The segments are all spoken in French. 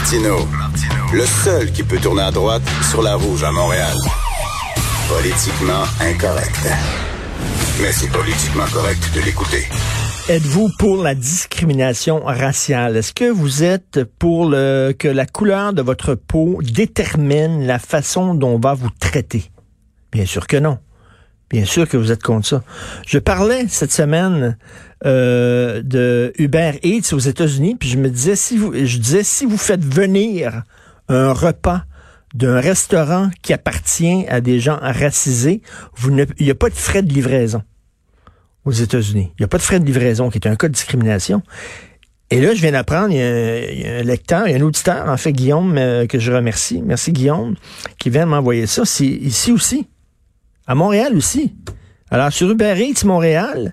Martino, le seul qui peut tourner à droite sur la rouge à Montréal. Politiquement incorrect. Mais c'est politiquement correct de l'écouter. Êtes-vous pour la discrimination raciale? Est-ce que vous êtes pour que la couleur de votre peau détermine la façon dont on va vous traiter? Bien sûr que non. Bien sûr que vous êtes contre ça. Je parlais cette semaine de Uber Eats aux États-Unis, puis je me disais si vous faites venir un repas d'un restaurant qui appartient à des gens racisés, il n'y a pas de frais de livraison aux États-Unis. Il n'y a pas de frais de livraison qui est un cas de discrimination. Et là, je viens d'apprendre, il y a un lecteur, il y a un auditeur, en fait, Guillaume, que je remercie. Merci Guillaume, qui vient de m'envoyer ça. C'est ici aussi. À Montréal aussi. Alors, sur Uber Eats Montréal,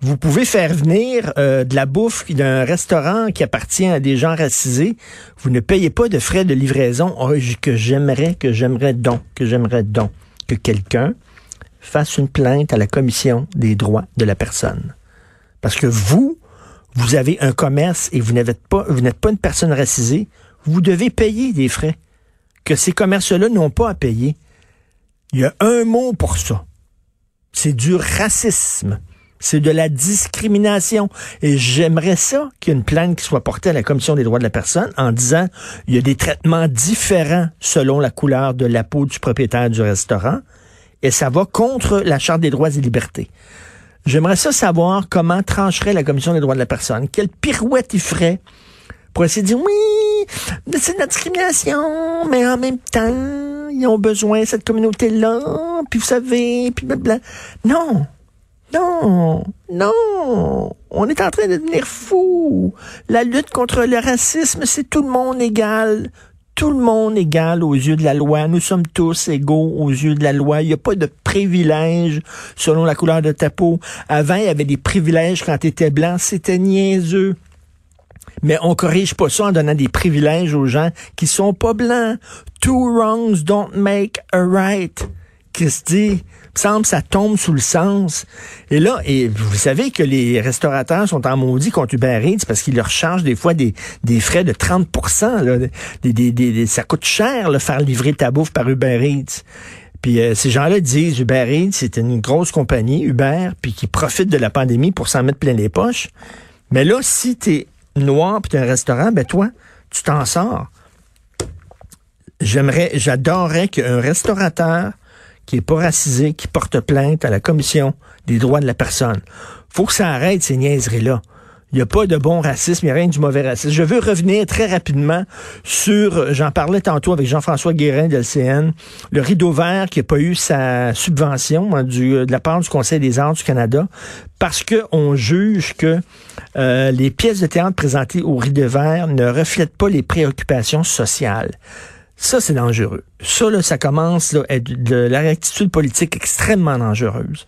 vous pouvez faire venir de la bouffe d'un restaurant qui appartient à des gens racisés. Vous ne payez pas de frais de livraison. Oh, que j'aimerais donc que quelqu'un fasse une plainte à la Commission des droits de la personne. Parce que vous avez un commerce et vous n'êtes pas une personne racisée. Vous devez payer des frais que ces commerces-là n'ont pas à payer. Il y a un mot pour ça. C'est du racisme. C'est de la discrimination. Et j'aimerais ça qu'il y ait une plainte qui soit portée à la Commission des droits de la personne en disant il y a des traitements différents selon la couleur de la peau du propriétaire du restaurant et ça va contre la Charte des droits et libertés. J'aimerais ça savoir comment trancherait la Commission des droits de la personne, quelle pirouette il ferait pour essayer de dire oui, c'est de la discrimination, mais en même temps ils ont besoin, cette communauté-là, puis vous savez, puis blablabla. Non! Non! Non! On est en train de devenir fous! La lutte contre le racisme, c'est tout le monde égal. Tout le monde égal aux yeux de la loi. Nous sommes tous égaux aux yeux de la loi. Il n'y a pas de privilèges selon la couleur de ta peau. Avant, il y avait des privilèges quand tu étais blanc. C'était niaiseux. Mais on corrige pas ça en donnant des privilèges aux gens qui sont pas blancs. Two wrongs don't make a right. Christy, semble ça tombe sous le sens. Et là, et vous savez que les restaurateurs sont en maudit contre Uber Eats parce qu'ils leur chargent des fois des frais de 30%. Là. Ça coûte cher là, faire livrer ta bouffe par Uber Eats. Puis ces gens-là disent Uber Eats, c'est une grosse compagnie, Uber, puis qui profite de la pandémie pour s'en mettre plein les poches. Mais là, si t'es noir puis t'as un restaurant, ben toi, tu t'en sors. J'adorerais qu'un restaurateur qui est pas racisé, qui porte plainte à la Commission des droits de la personne. Faut que ça arrête ces niaiseries-là. Il n'y a pas de bon racisme, il n'y a rien du mauvais racisme. Je veux revenir très rapidement sur, j'en parlais tantôt avec Jean-François Guérin de LCN, le Rideau Vert qui n'a pas eu sa subvention de la part du Conseil des arts du Canada parce qu'on juge que les pièces de théâtre présentées au Rideau Vert ne reflètent pas les préoccupations sociales. Ça, c'est dangereux. Ça, là, ça commence là, à de la rectitude politique extrêmement dangereuse.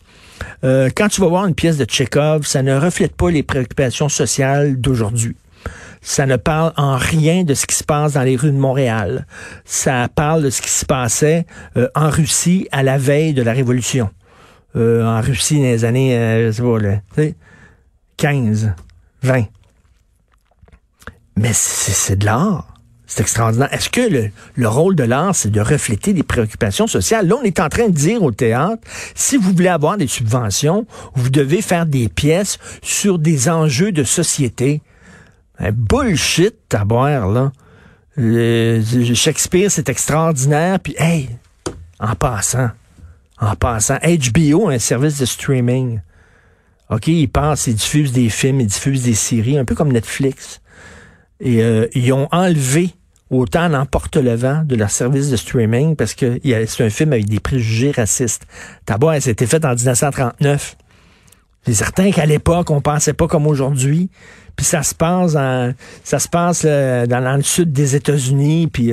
Quand tu vas voir une pièce de Tchekhov, ça ne reflète pas les préoccupations sociales d'aujourd'hui. Ça ne parle en rien de ce qui se passe dans les rues de Montréal. Ça parle de ce qui se passait en Russie à la veille de la Révolution. En Russie, dans les années 15, 20. Mais c'est de l'art. C'est extraordinaire. Est-ce que le rôle de l'art, c'est de refléter des préoccupations sociales? Là, on est en train de dire au théâtre, si vous voulez avoir des subventions, vous devez faire des pièces sur des enjeux de société. Un bullshit à boire, là. Shakespeare, c'est extraordinaire. Puis, hey, en passant, HBO, un service de streaming. OK, ils diffusent des films, ils diffusent des séries, un peu comme Netflix. Et ils ont enlevé Autant en emporte le vent de leur service de streaming parce que c'est un film avec des préjugés racistes. D'abord, ça a été fait en 1939. C'est certain qu'à l'époque, on pensait pas comme aujourd'hui. Puis ça se passe dans le sud des États-Unis, puis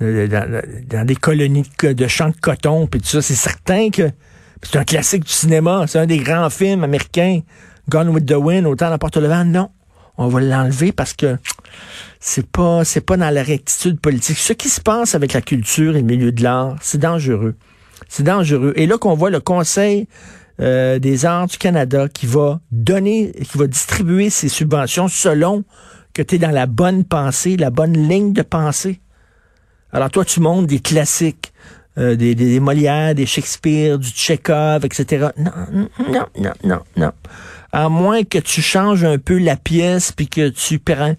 dans des colonies de champs de coton, puis tout ça. C'est certain que c'est un classique du cinéma. C'est un des grands films américains. Gone with the Wind, Autant en emporte le vent, non. On va l'enlever parce que c'est pas dans la rectitude politique. Ce qui se passe avec la culture et le milieu de l'art, c'est dangereux. C'est dangereux. Et là qu'on voit le Conseil des arts du Canada qui va distribuer ses subventions selon que tu es dans la bonne pensée, la bonne ligne de pensée. Alors toi, tu montes des classiques, des Molière, des Shakespeare, du Tchekhov, etc. Non. À moins que tu changes un peu la pièce, puis que tu prends,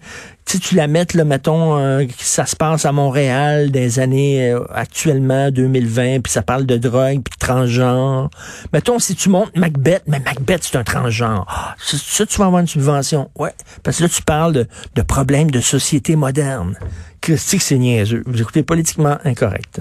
si tu la mettes, là, mettons, ça se passe à Montréal des années actuellement, 2020, puis ça parle de drogue, puis de transgenre. Mettons, si tu montes Macbeth, mais Macbeth, c'est un transgenre. Ah, ça, tu vas avoir une subvention. Ouais, parce que là, tu parles de problèmes de société moderne. Christique, c'est niaiseux. Vous écoutez Politiquement Incorrect.